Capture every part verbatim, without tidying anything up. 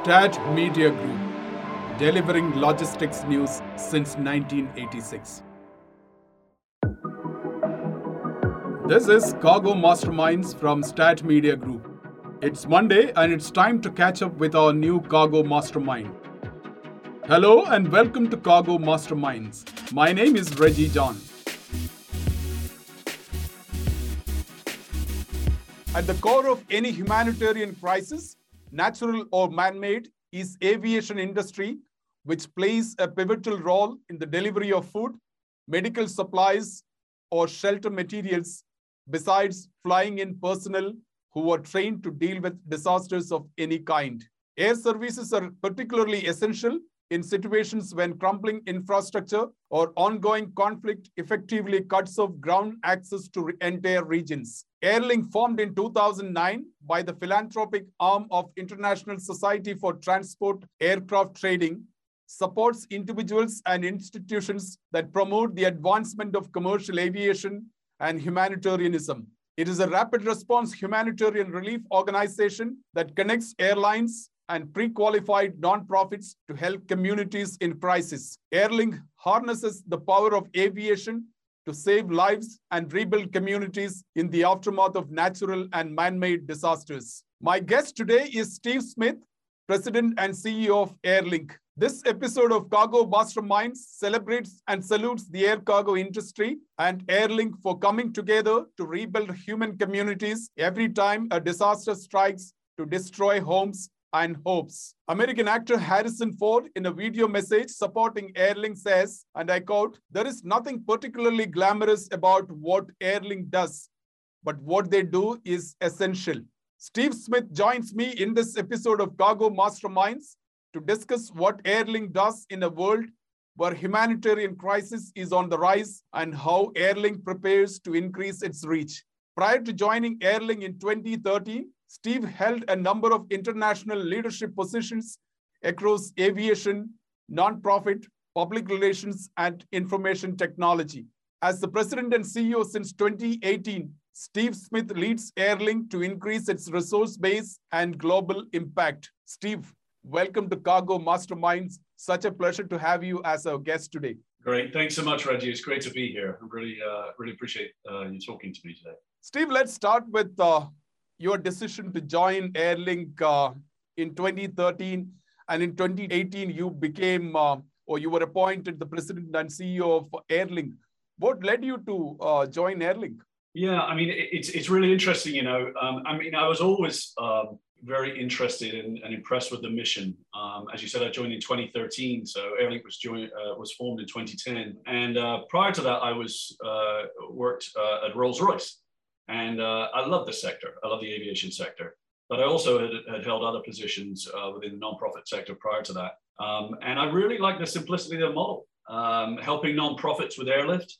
Stat Media Group, delivering logistics news since nineteen eighty-six. This is Cargo Masterminds from Stat Media Group. It's Monday and it's time to catch up with our new Cargo Mastermind. Hello and welcome to Cargo Masterminds. My name is Reji John. At the core of any humanitarian crisis, natural or man-made, is aviation industry, which plays a pivotal role in the delivery of food, medical supplies, or shelter materials, besides flying in personnel who are trained to deal with disasters of any kind. Air services are particularly essential in situations when crumbling infrastructure or ongoing conflict effectively cuts off ground access to entire regions. Airlink, formed in two thousand nine by the philanthropic arm of International Society for Transport Aircraft Trading, supports individuals and institutions that promote the advancement of commercial aviation and humanitarianism. It is a rapid response humanitarian relief organization that connects airlines and pre-qualified nonprofits to help communities in crisis. Airlink harnesses the power of aviation to save lives and rebuild communities in the aftermath of natural and man-made disasters. My guest today is Steve Smith, President and C E O of Airlink. This episode of Cargo Masterminds celebrates and salutes the air cargo industry and Airlink for coming together to rebuild human communities every time a disaster strikes to destroy homes and hopes. American actor Harrison Ford, in a video message supporting Airlink, says, and I quote, "There is nothing particularly glamorous about what Airlink does, but what they do is essential." Steve Smith joins me in this episode of Cargo Masterminds to discuss what Airlink does in a world where humanitarian crisis is on the rise and how Airlink prepares to increase its reach. Prior to joining Airlink in twenty thirteen, Steve held a number of international leadership positions across aviation, nonprofit, public relations, and information technology. As the president and C E O since twenty eighteen, Steve Smith leads Airlink to increase its resource base and global impact. Steve, welcome to Cargo Masterminds. Such a pleasure to have you as our guest today. Great. Thanks so much, Reji. It's great to be here. I really, uh, really appreciate uh, you talking to me today. Steve, let's start with... Uh, your decision to join Airlink uh, in twenty thirteen, and in twenty eighteen, you became uh, or you were appointed the president and C E O of Airlink. What led you to uh, join Airlink? Yeah, I mean, it's it's really interesting, you know. Um, I mean, I was always um, very interested in, and impressed with the mission. Um, as you said, I joined in twenty thirteen, so Airlink was joined, uh, was formed in twenty ten. And uh, prior to that, I was uh, worked uh, at Rolls-Royce. And uh, I love the sector. I love the aviation sector. But I also had, had held other positions uh, within the nonprofit sector prior to that. Um, and I really like the simplicity of the model. Um, helping nonprofits with airlift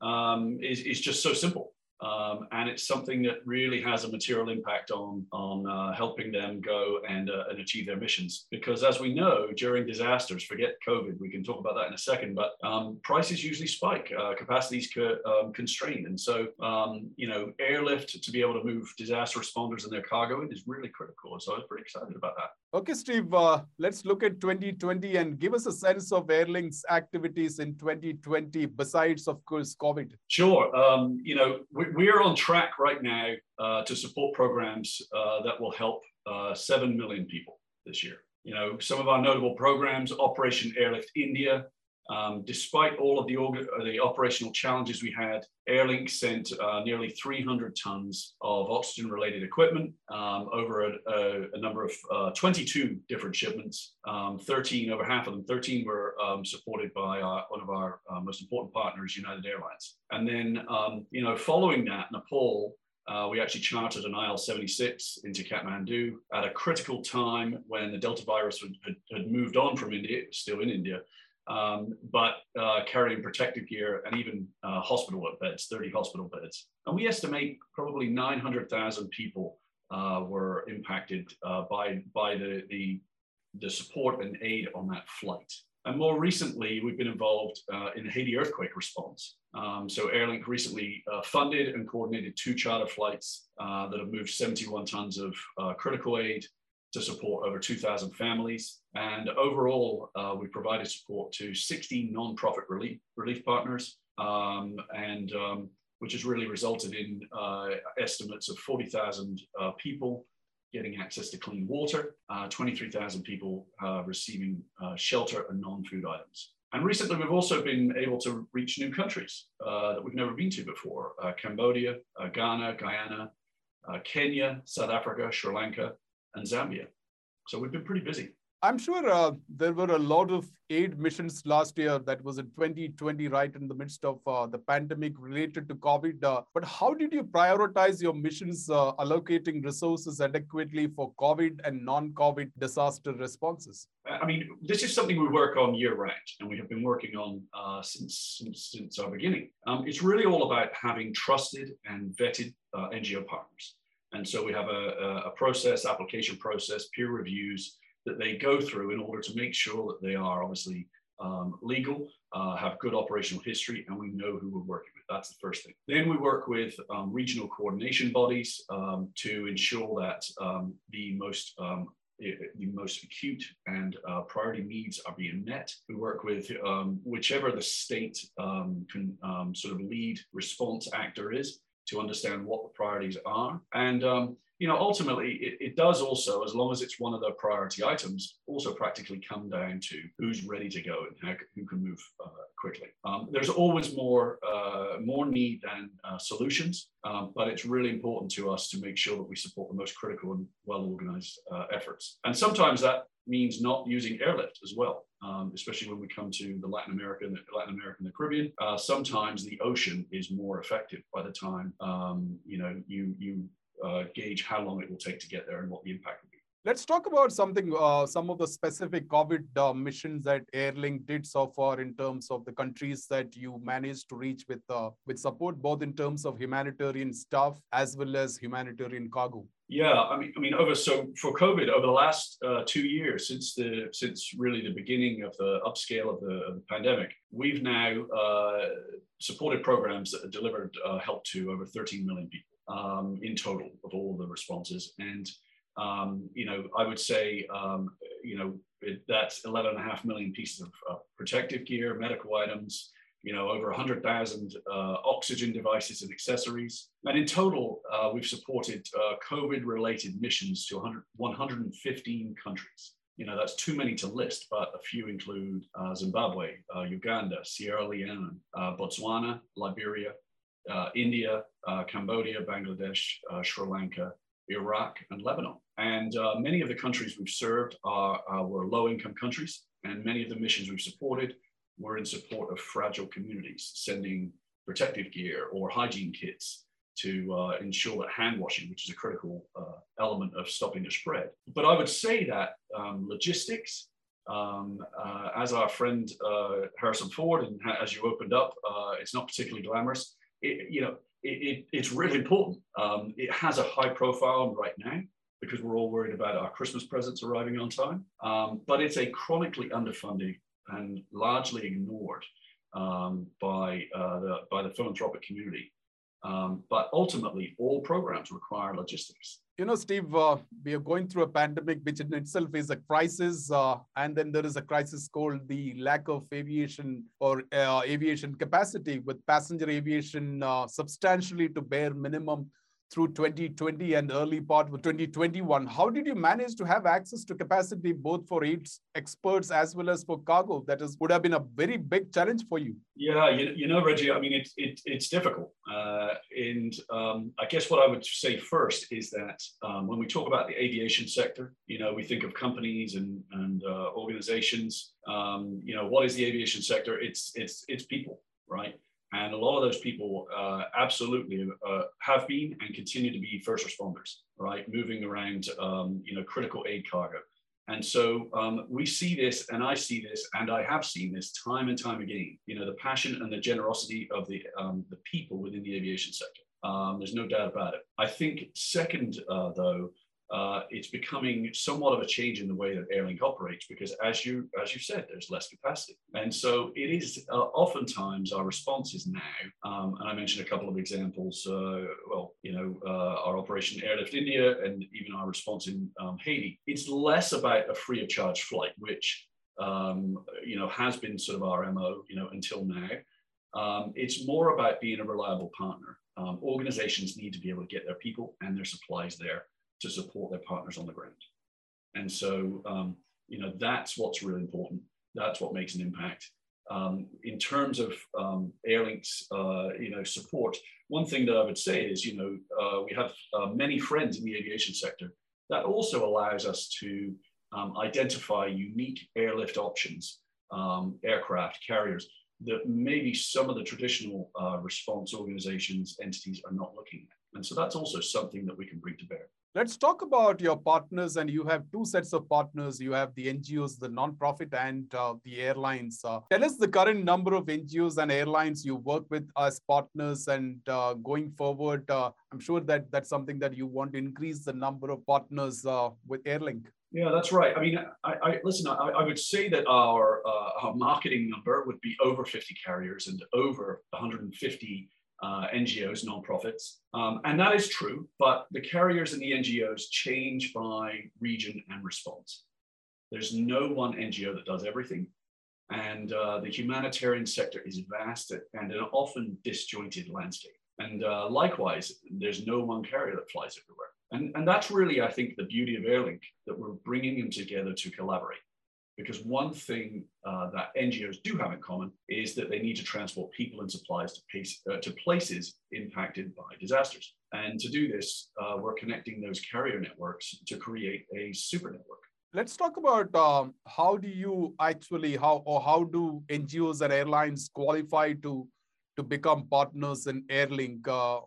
um, is, is just so simple. Um, and it's something that really has a material impact on, on uh, helping them go and, uh, and achieve their missions. Because as we know, during disasters, forget COVID, we can talk about that in a second, but um, prices usually spike, uh, capacity is co- um, constrained. And so, um, you know, airlift to be able to move disaster responders and their cargo in is really critical. And so I was pretty excited about that. Okay, Steve, uh, let's look at twenty twenty and give us a sense of Airlink's activities in twenty twenty, besides, of course, COVID. Sure. Um, you know, we We're on track right now uh, to support programs uh, that will help uh, seven million people this year. You know, some of our notable programs, Operation Airlift India, um, despite all of the, org- the operational challenges we had, Airlink sent uh, nearly three hundred tons of oxygen-related equipment um, over a, a, a number of uh, twenty-two different shipments. Um, thirteen, over half of them, thirteen were um, supported by our, one of our uh, most important partners, United Airlines. And then, um, you know, following that, Nepal, uh, we actually chartered an I L seventy-six into Kathmandu at a critical time when the Delta virus would, had, had moved on from India. It was still in India. Um, but uh, carrying protective gear and even uh, hospital beds, thirty hospital beds. And we estimate probably nine hundred thousand people uh, were impacted uh, by, by the, the, the support and aid on that flight. And more recently, we've been involved uh, in the Haiti earthquake response. Um, so Airlink recently uh, funded and coordinated two charter flights uh, that have moved seventy-one tons of uh, critical aid to support over two thousand families. And overall, uh, we provided support to sixty non-profit relief, relief partners, um, and um, which has really resulted in uh, estimates of forty thousand uh, people getting access to clean water, uh, twenty-three thousand people uh, receiving uh, shelter and non-food items. And recently, we've also been able to reach new countries uh, that we've never been to before. Uh, Cambodia, uh, Ghana, Guyana, uh, Kenya, South Africa, Sri Lanka, and Zambia. So we've been pretty busy. I'm sure uh, there were a lot of aid missions last year. That was in twenty twenty, right in the midst of uh, the pandemic related to COVID. Uh, but how did you prioritize your missions, uh, allocating resources adequately for COVID and non-COVID disaster responses? I mean, this is something we work on year-round, and we have been working on uh, since, since since our beginning. Um, it's really all about having trusted and vetted uh, N G O partners. And so we have a, a process, application process, peer reviews, that they go through in order to make sure that they are obviously um, legal, uh, have good operational history, and we know who we're working with. That's the first thing. Then we work with um, regional coordination bodies um, to ensure that um, the most um, the most acute and uh, priority needs are being met. We work with um, whichever the state um, can, um, sort of lead response actor is, to understand what the priorities are. And um, you know, ultimately, it, it does also, as long as it's one of the priority items, also practically come down to who's ready to go and how, who can move uh, quickly. Um, there's always more, uh, more need than uh, solutions, um, but it's really important to us to make sure that we support the most critical and well-organized uh, efforts. And sometimes that means not using airlift as well, um, especially when we come to the Latin America and the, Latin America and the Caribbean. Uh, sometimes the ocean is more effective by the time um, you know you you. Uh, gauge how long it will take to get there and what the impact will be. Let's talk about something, uh, some of the specific COVID uh, missions that Airlink did so far in terms of the countries that you managed to reach with, uh, with support, both in terms of humanitarian staff as well as humanitarian cargo. Yeah, I mean, I mean, over so for COVID, over the last uh, two years, since the since really the beginning of the upscale of the, of the pandemic, we've now uh, supported programs that have delivered uh, help to over thirteen million people. Um, in total of all the responses. And, um, you know, I would say, um, you know, it, that's eleven and a half million pieces of uh, protective gear, medical items, you know, over one hundred thousand uh, oxygen devices and accessories. And in total, uh, we've supported uh, COVID-related missions to one hundred fifteen countries. You know, that's too many to list, but a few include uh, Zimbabwe, uh, Uganda, Sierra Leone, uh, Botswana, Liberia, Uh, India, uh, Cambodia, Bangladesh, uh, Sri Lanka, Iraq, and Lebanon. And uh, many of the countries we've served are, are, were low-income countries, and many of the missions we've supported were in support of fragile communities, sending protective gear or hygiene kits to uh, ensure that hand-washing, which is a critical uh, element of stopping the spread. But I would say that um, logistics, Um, uh, as our friend uh, Harrison Ford, and as you opened up, uh, it's not particularly glamorous. It, you know, it, it, it's really important. Um, it has a high profile right now because we're all worried about our Christmas presents arriving on time. Um, but it's a chronically underfunded and largely ignored um, by uh, the by the philanthropic community. Um, but ultimately, all programs require logistics. You know, Steve, uh, we are going through a pandemic, which in itself is a crisis. Uh, and then there is a crisis called the lack of aviation or uh, aviation capacity, with passenger aviation uh, substantially to bare minimum through twenty twenty and early part of twenty twenty-one. How did you manage to have access to capacity, both for its experts as well as for cargo? That is, would have been a very big challenge for you. Yeah, you, you know, Reji, I mean, it, it, it's difficult. Uh, and um, I guess what I would say first is that um, when we talk about the aviation sector, you know, we think of companies and, and uh, organizations. Um, you know, what is the aviation sector? It's, it's, it's people, right? And a lot of those people uh, absolutely uh, have been and continue to be first responders, right? Moving around, um, you know, critical aid cargo. And so um, we see this, and I see this, and I have seen this time and time again, you know, the passion and the generosity of the, um, the people within the aviation sector. Um, there's no doubt about it. I think second, uh, though, uh, it's becoming somewhat of a change in the way that Airlink operates, because as you as you said, there's less capacity. And so it is uh, oftentimes our responses now, um, and I mentioned a couple of examples, uh, well, you know, uh, our Operation Airlift India and even our response in um, Haiti. It's less about a free of charge flight, which, um, you know, has been sort of our M O, you know, until now. Um, it's more about being a reliable partner. Um, organizations need to be able to get their people and their supplies there to support their partners on the ground. And so, um, you know, that's what's really important. That's what makes an impact. Um, in terms of um, Airlink's, uh, you know, support, one thing that I would say is, you know, uh, we have uh, many friends in the aviation sector. That also allows us to um, identify unique airlift options, um, aircraft carriers, that maybe some of the traditional uh, response organizations, entities are not looking at. And so that's also something that we can bring to bear. Let's talk about your partners. And you have two sets of partners. You have the N G Os, the nonprofit, and uh, the airlines. Uh, tell us the current number of N G Os and airlines you work with as partners, and uh, going forward, uh, I'm sure that that's something that you want to increase the number of partners uh, with Airlink. Yeah, that's right. I mean, I, I listen, I, I would say that our, uh, our marketing number would be over fifty carriers and over one hundred fifty uh, N G Os, nonprofits. Um, and that is true, but the carriers and the N G Os change by region and response. There's no one N G O that does everything. And uh, the humanitarian sector is vast and an often disjointed landscape. And uh, likewise, there's no one carrier that flies everywhere. And, and that's really, I think, the beauty of Airlink, that we're bringing them together to collaborate. Because one thing uh, that N G Os do have in common is that they need to transport people and supplies to, pace, uh, to places impacted by disasters. And to do this, uh, we're connecting those carrier networks to create a super network. Let's talk about um, how do you actually, how or how do N G Os and airlines qualify to to become partners in Airlink? Uh,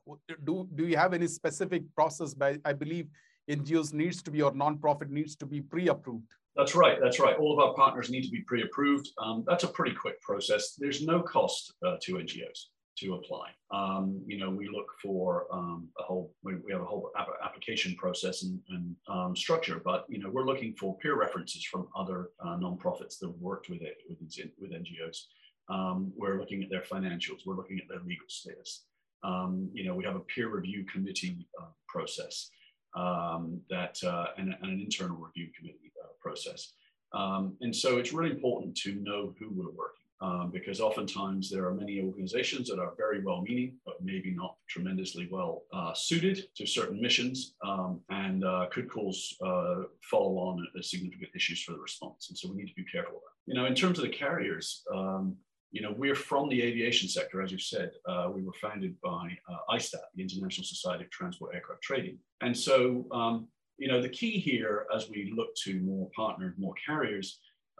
do, do you have any specific process? By, I believe N G Os needs to be, or nonprofit needs to be pre-approved. That's right. That's right. All of our partners need to be pre-approved. Um, that's a pretty quick process. There's no cost uh, to N G Os to apply. Um, you know, we look for um, a whole, we, we have a whole app- application process and, and um, structure, but, you know, we're looking for peer references from other uh, nonprofits that have worked with it, with, with N G Os. Um, we're looking at their financials, we're looking at their legal status. Um, you know, we have a peer review committee uh, process um, that, uh, and, and an internal review committee uh, process. Um, and so it's really important to know who we're working um, because oftentimes there are many organizations that are very well-meaning, but maybe not tremendously well uh, suited to certain missions um, and uh, could cause uh, follow-on significant issues for the response. And so we need to be careful of that. You know, in terms of the carriers, um, You know, we're from the aviation sector, as you've said. Uh, we were founded by uh, ISTAT, the International Society for Transport Aircraft Trading. And so, um, you know, the key here, as we look to more partners, more carriers,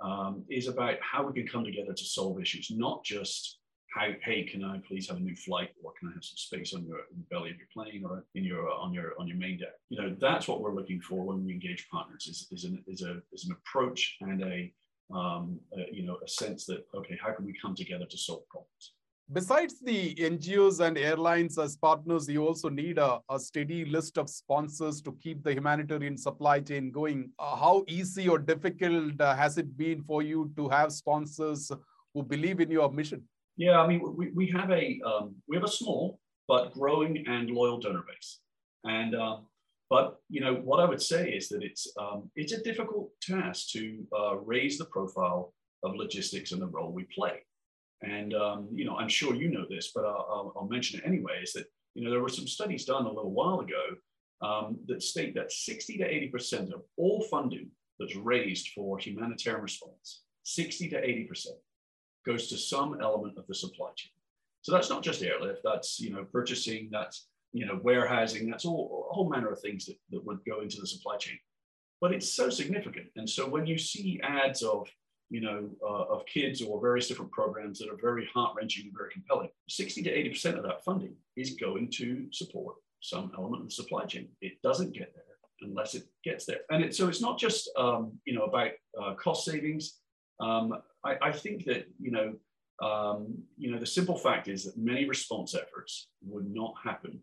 um, is about how we can come together to solve issues, not just how, hey, can I please have a new flight, or can I have some space on your in the belly of your plane, or in your on your on your main deck? You know, that's what we're looking for when we engage partners. Is is an is a is an approach and a Um, uh, you know, a sense that, okay, how can we come together to solve problems? Besides the N G Os and airlines as partners, you also need a, a steady list of sponsors to keep the humanitarian supply chain going. Uh, how easy or difficult uh, has it been for you to have sponsors who believe in your mission? Yeah, I mean, we, we have a um, we have a small but growing and loyal donor base, and uh, But, you know, what I would say is that it's, um, it's a difficult task to uh, raise the profile of logistics and the role we play. And, um, you know, I'm sure you know this, but I'll, I'll mention it anyway, is that, you know, there were some studies done a little while ago um, that state that sixty to eighty percent of all funding that's raised for humanitarian response, sixty to eighty percent goes to some element of the supply chain. So that's not just airlift, that's, you know, purchasing, that's, you know, warehousing, that's all, a whole manner of things that, that would go into the supply chain. But it's so significant. And so when you see ads of, you know, uh, of kids or various different programs that are very heart-wrenching and very compelling, sixty to eighty percent of that funding is going to support some element of the supply chain. It doesn't get there unless it gets there. And it, so it's not just, um, you know, about uh, cost savings. Um, I, I think that, you know, um, you know, the simple fact is that many response efforts would not happen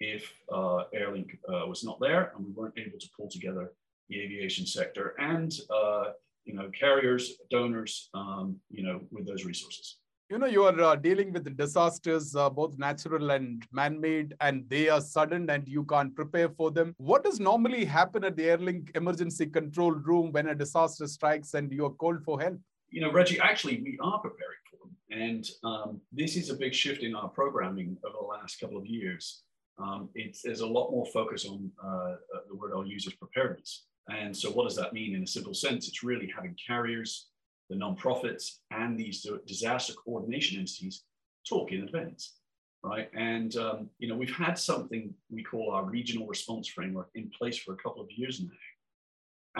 if uh, Airlink uh, was not there and we weren't able to pull together the aviation sector and uh, you know, carriers, donors, um, you know, with those resources. You know, you are uh, dealing with the disasters, uh, both natural and man-made, and they are sudden and you can't prepare for them. What does normally happen at the Airlink emergency control room when a disaster strikes and you are called for help? You know, Reji, actually, we are preparing for them. And um, this is a big shift in our programming over the last couple of years. Um, it's, there's a lot more focus on uh, the word I'll use is preparedness. And so what does that mean in a simple sense? It's really having carriers, the nonprofits, and these disaster coordination entities talk in advance, right? And, um, you know, we've had something we call our regional response framework in place for a couple of years now.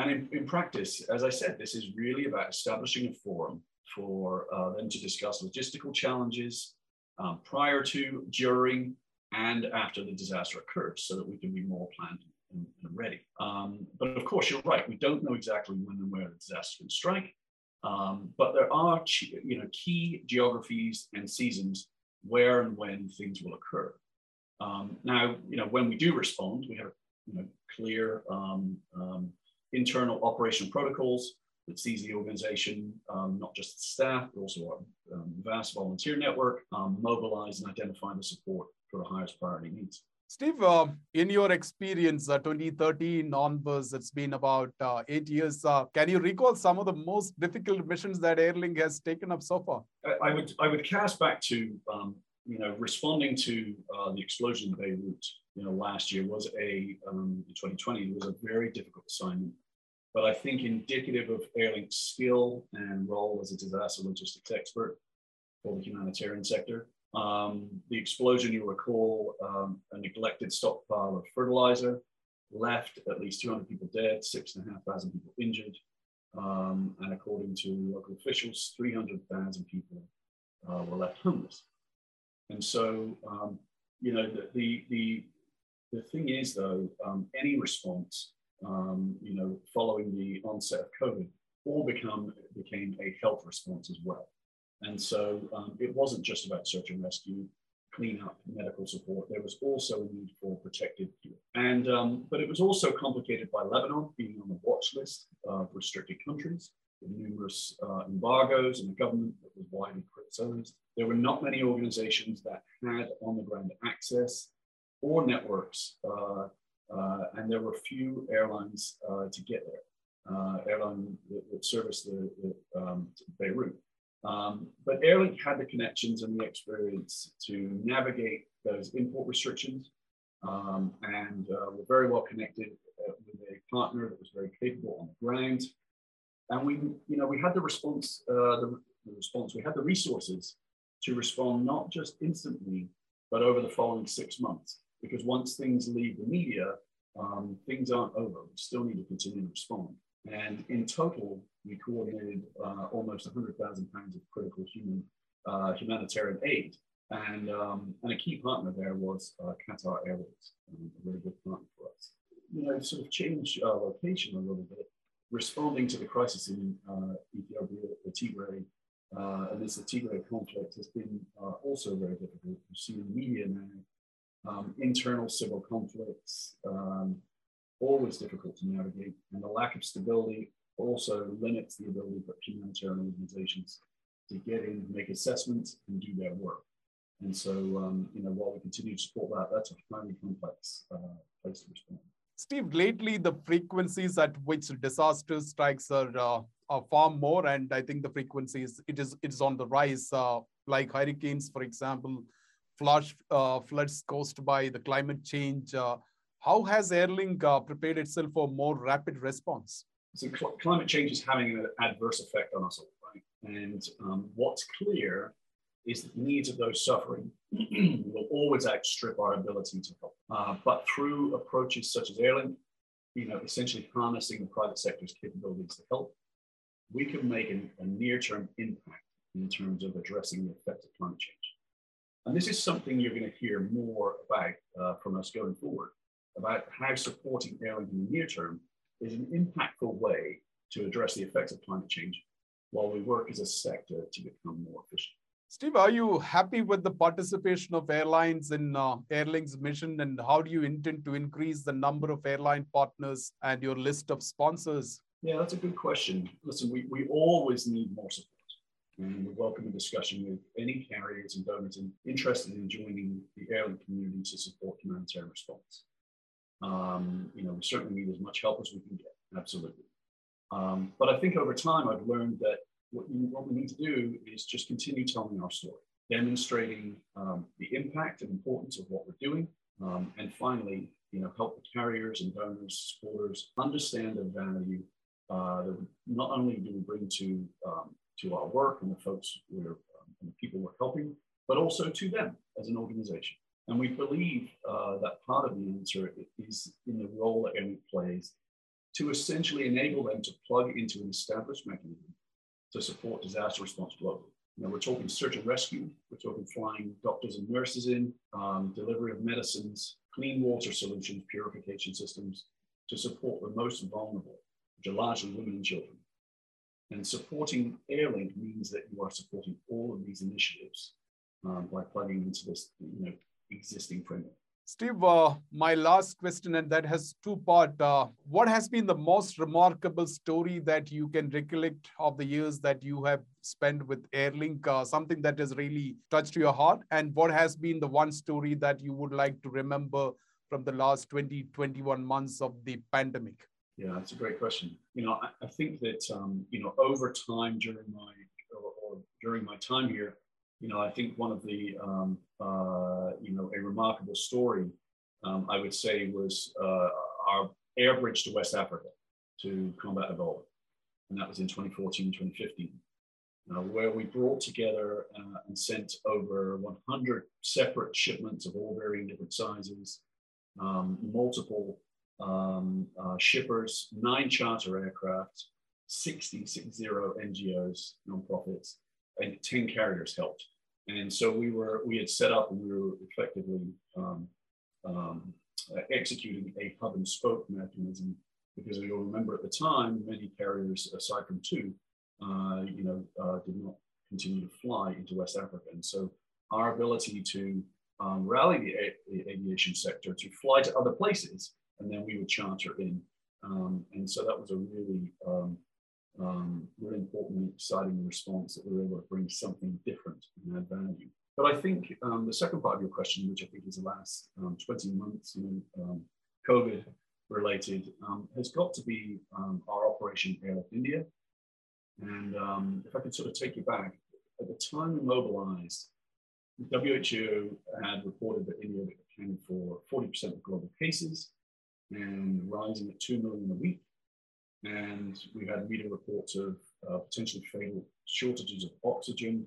And in, in practice, as I said, this is really about establishing a forum for uh, them to discuss logistical challenges um, prior to, during, and after the disaster occurs so that we can be more planned and, and ready. Um, but of course, you're right. We don't know exactly when and where the disaster can strike. Um, but there are you know, key geographies and seasons where and when things will occur. Um, now, you know, when we do respond, we have you know, clear um, um, internal operational protocols that sees the organization, um, not just the staff, but also our um, vast volunteer network, um, mobilize and identify the support for the highest priority needs. Steve, uh, in your experience, uh, twenty thirteen onwards, it's been about uh, eight years. Uh, can you recall some of the most difficult missions that Airlink has taken up so far? I, I would I would cast back to um, you know responding to uh, the explosion in Beirut. You know, last year was a um, in twenty twenty was a very difficult assignment, but I think indicative of Airlink's skill and role as a disaster logistics expert for the humanitarian sector. Um, the explosion, you'll recall, um, a neglected stockpile of fertilizer left at least two hundred people dead, six thousand five hundred people injured, um, and according to local officials, three hundred thousand people uh, were left homeless. And so, um, you know, the, the, the, the thing is, though, um, any response, um, you know, following the onset of COVID all become, became a health response as well. And so um, it wasn't just about search and rescue, cleanup, medical support. There was also a need for protective gear. And, um, but it was also complicated by Lebanon being on the watch list of restricted countries with numerous uh, embargoes and a government that was widely criticized. There were not many organizations that had on-the-ground access or networks, uh, uh, and there were few airlines uh, to get there, uh, airline that, that serviced the, the, um, Beirut. Um, but Airlink had the connections and the experience to navigate those import restrictions, um, and uh, were very well connected uh, with a partner that was very capable on the ground. And we, you know, we had the response, uh, the, the response. We had the resources to respond not just instantly, but over the following six months. Because once things leave the media, um, things aren't over. We still need to continue to respond. And in total, we coordinated uh, almost one hundred thousand pounds of critical human uh, humanitarian aid. And, um, and a key partner there was uh, Qatar Airways, um, a really good partner for us. You know, sort of change uh, location a little bit, responding to the crisis in uh, Ethiopia, the Tigray, uh, and this the Tigray conflict has been uh, also very difficult. We've seen in media now, um, internal civil conflicts, um, always difficult to navigate, and the lack of stability also limits the ability for humanitarian organizations to get in and make assessments and do their work. And so, um, you know, while we continue to support that, that's a highly complex uh, place to respond. Steve, lately the frequencies at which disaster strikes are, uh, are far more, and I think the frequencies, it is it's on the rise, uh, like hurricanes, for example, flash, uh, floods caused by the climate change. Uh, How has Airlink uh, prepared itself for more rapid response? So cl climate change is having an adverse effect on us all, right? And um, what's clear is that the needs of those suffering will always outstrip our ability to help. Uh, but through approaches such as Airlink, you know, essentially harnessing the private sector's capabilities to help, we can make an, a near-term impact in terms of addressing the effects of climate change. And this is something you're going to hear more about uh, from us going forward, about how supporting Airlink in the near term is an impactful way to address the effects of climate change while we work as a sector to become more efficient. Steve, are you happy with the participation of airlines in uh, Airlink's mission, and how do you intend to increase the number of airline partners and your list of sponsors? Yeah, that's a good question. Listen, we, we always need more support. And we welcome a discussion with any carriers and donors interested in joining the airline community to support humanitarian response. Um, you know, we certainly need as much help as we can get, absolutely. Um, but I think over time, I've learned that what, you, what we need to do is just continue telling our story, demonstrating um, the impact and importance of what we're doing, um, and finally, you know, help the carriers and donors, supporters understand the value uh, that not only do we bring to um, to our work and the folks we're, um, and the people we're helping, but also to them as an organization. And we believe uh, that part of the answer is in the role that Airlink plays to essentially enable them to plug into an established mechanism to support disaster response globally. Now, we're talking search and rescue, we're talking flying doctors and nurses in, um, delivery of medicines, clean water solutions, purification systems to support the most vulnerable, which are largely women and children. And supporting Airlink means that you are supporting all of these initiatives um, by plugging into this you know, existing framework. Steve, uh, my last question, and that has two parts. Uh, what has been the most remarkable story that you can recollect of the years that you have spent with Airlink, uh, something that has really touched your heart? And what has been the one story that you would like to remember from the last twenty, twenty-one months of the pandemic? Yeah, that's a great question. You know, I, I think that, um, you know, over time during my, or, or during my time here, you know, I think one of the, um, uh, you know, a remarkable story, um, I would say was uh, our air bridge to West Africa to combat Ebola. And that was in twenty fourteen, twenty fifteen, uh, where we brought together uh, and sent over one hundred separate shipments of all varying different sizes, um, multiple Um, uh, shippers, nine charter aircraft, sixty, sixty N G Os, nonprofits, and ten carriers helped. And so we were, we had set up and we were effectively um, um, uh, executing a hub and spoke mechanism, because you'll remember at the time, many carriers, aside from two, uh, you know, uh, did not continue to fly into West Africa. And so our ability to um, rally the, a- the aviation sector to fly to other places, and then we would charter in. Um, and so that was a really, um, um, really important and exciting response that we were able to bring something different and add value. But I think um, the second part of your question, which I think is the last um, twenty months, you know, um, COVID related, um, has got to be um, our Operation Airlift India. And um, if I could sort of take you back, at the time we mobilized, the W H O had reported that India accounted for forty percent of global cases, and rising at two million a week. And we had media reports of uh, potentially fatal shortages of oxygen,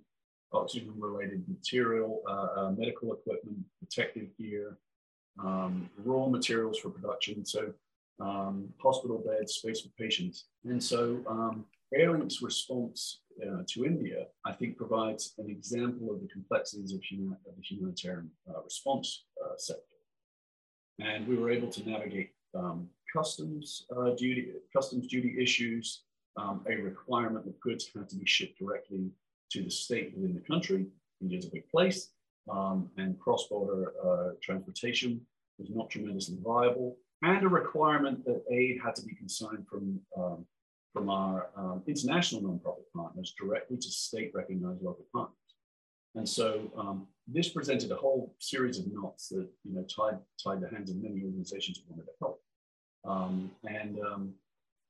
oxygen-related material, uh, uh, medical equipment, protective gear, um, raw materials for production, so um, hospital beds, space for patients. And so um, Airlink's response uh, to India, I think, provides an example of the complexities of, human- of the humanitarian uh, response uh, sector. And we were able to navigate um, customs uh, duty, customs duty issues, um, a requirement that goods had to be shipped directly to the state within the country. India's a big place, um, and cross-border uh, transportation was not tremendously viable, and a requirement that aid had to be consigned from um, from our um, international nonprofit partners directly to state-recognized local partners. And so um, this presented a whole series of knots that you know tied tied the hands of many organizations who wanted to help. Um, and um,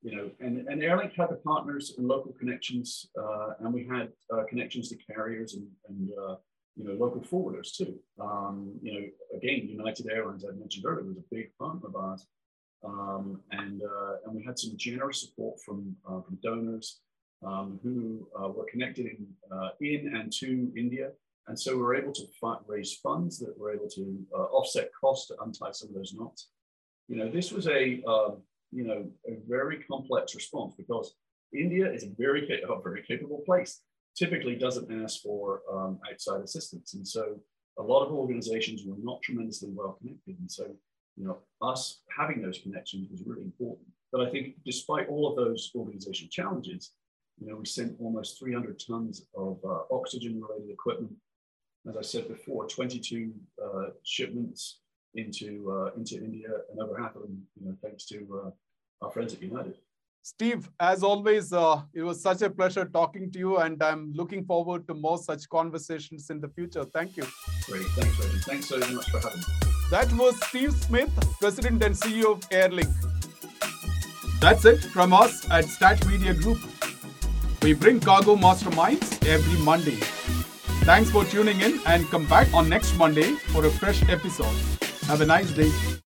you know, and, and Airlink had the partners and local connections, uh, and we had uh, connections to carriers and, and uh, you know local forwarders too. Um, you know, again, United Airlines, I mentioned earlier, was a big partner of ours, um, and uh, and we had some generous support from uh, from donors. Um, who uh, were connected in, uh, in and to India. And so we were able to f- raise funds that were able to uh, offset costs to untie some of those knots. You know, this was a, uh, you know, a very complex response, because India is a very, ca- a very capable place, typically doesn't ask for um, outside assistance. And so a lot of organizations were not tremendously well connected. And so, you know, us having those connections was really important. But I think despite all of those organizational challenges, You know, we sent almost three hundred tons of uh, oxygen-related equipment. As I said before, twenty-two uh, shipments into uh, into India, and over half of them, you know, thanks to uh, our friends at United. Steve, as always, uh, it was such a pleasure talking to you, and I'm looking forward to more such conversations in the future. Thank you. Great. Thanks, Reji. Thanks so much for having me. That was Steve Smith, President and C E O of Airlink. That's it from us at Stat Media Group. We bring Cargo Masterminds every Monday. Thanks for tuning in, and come back on next Monday for a fresh episode. Have a nice day.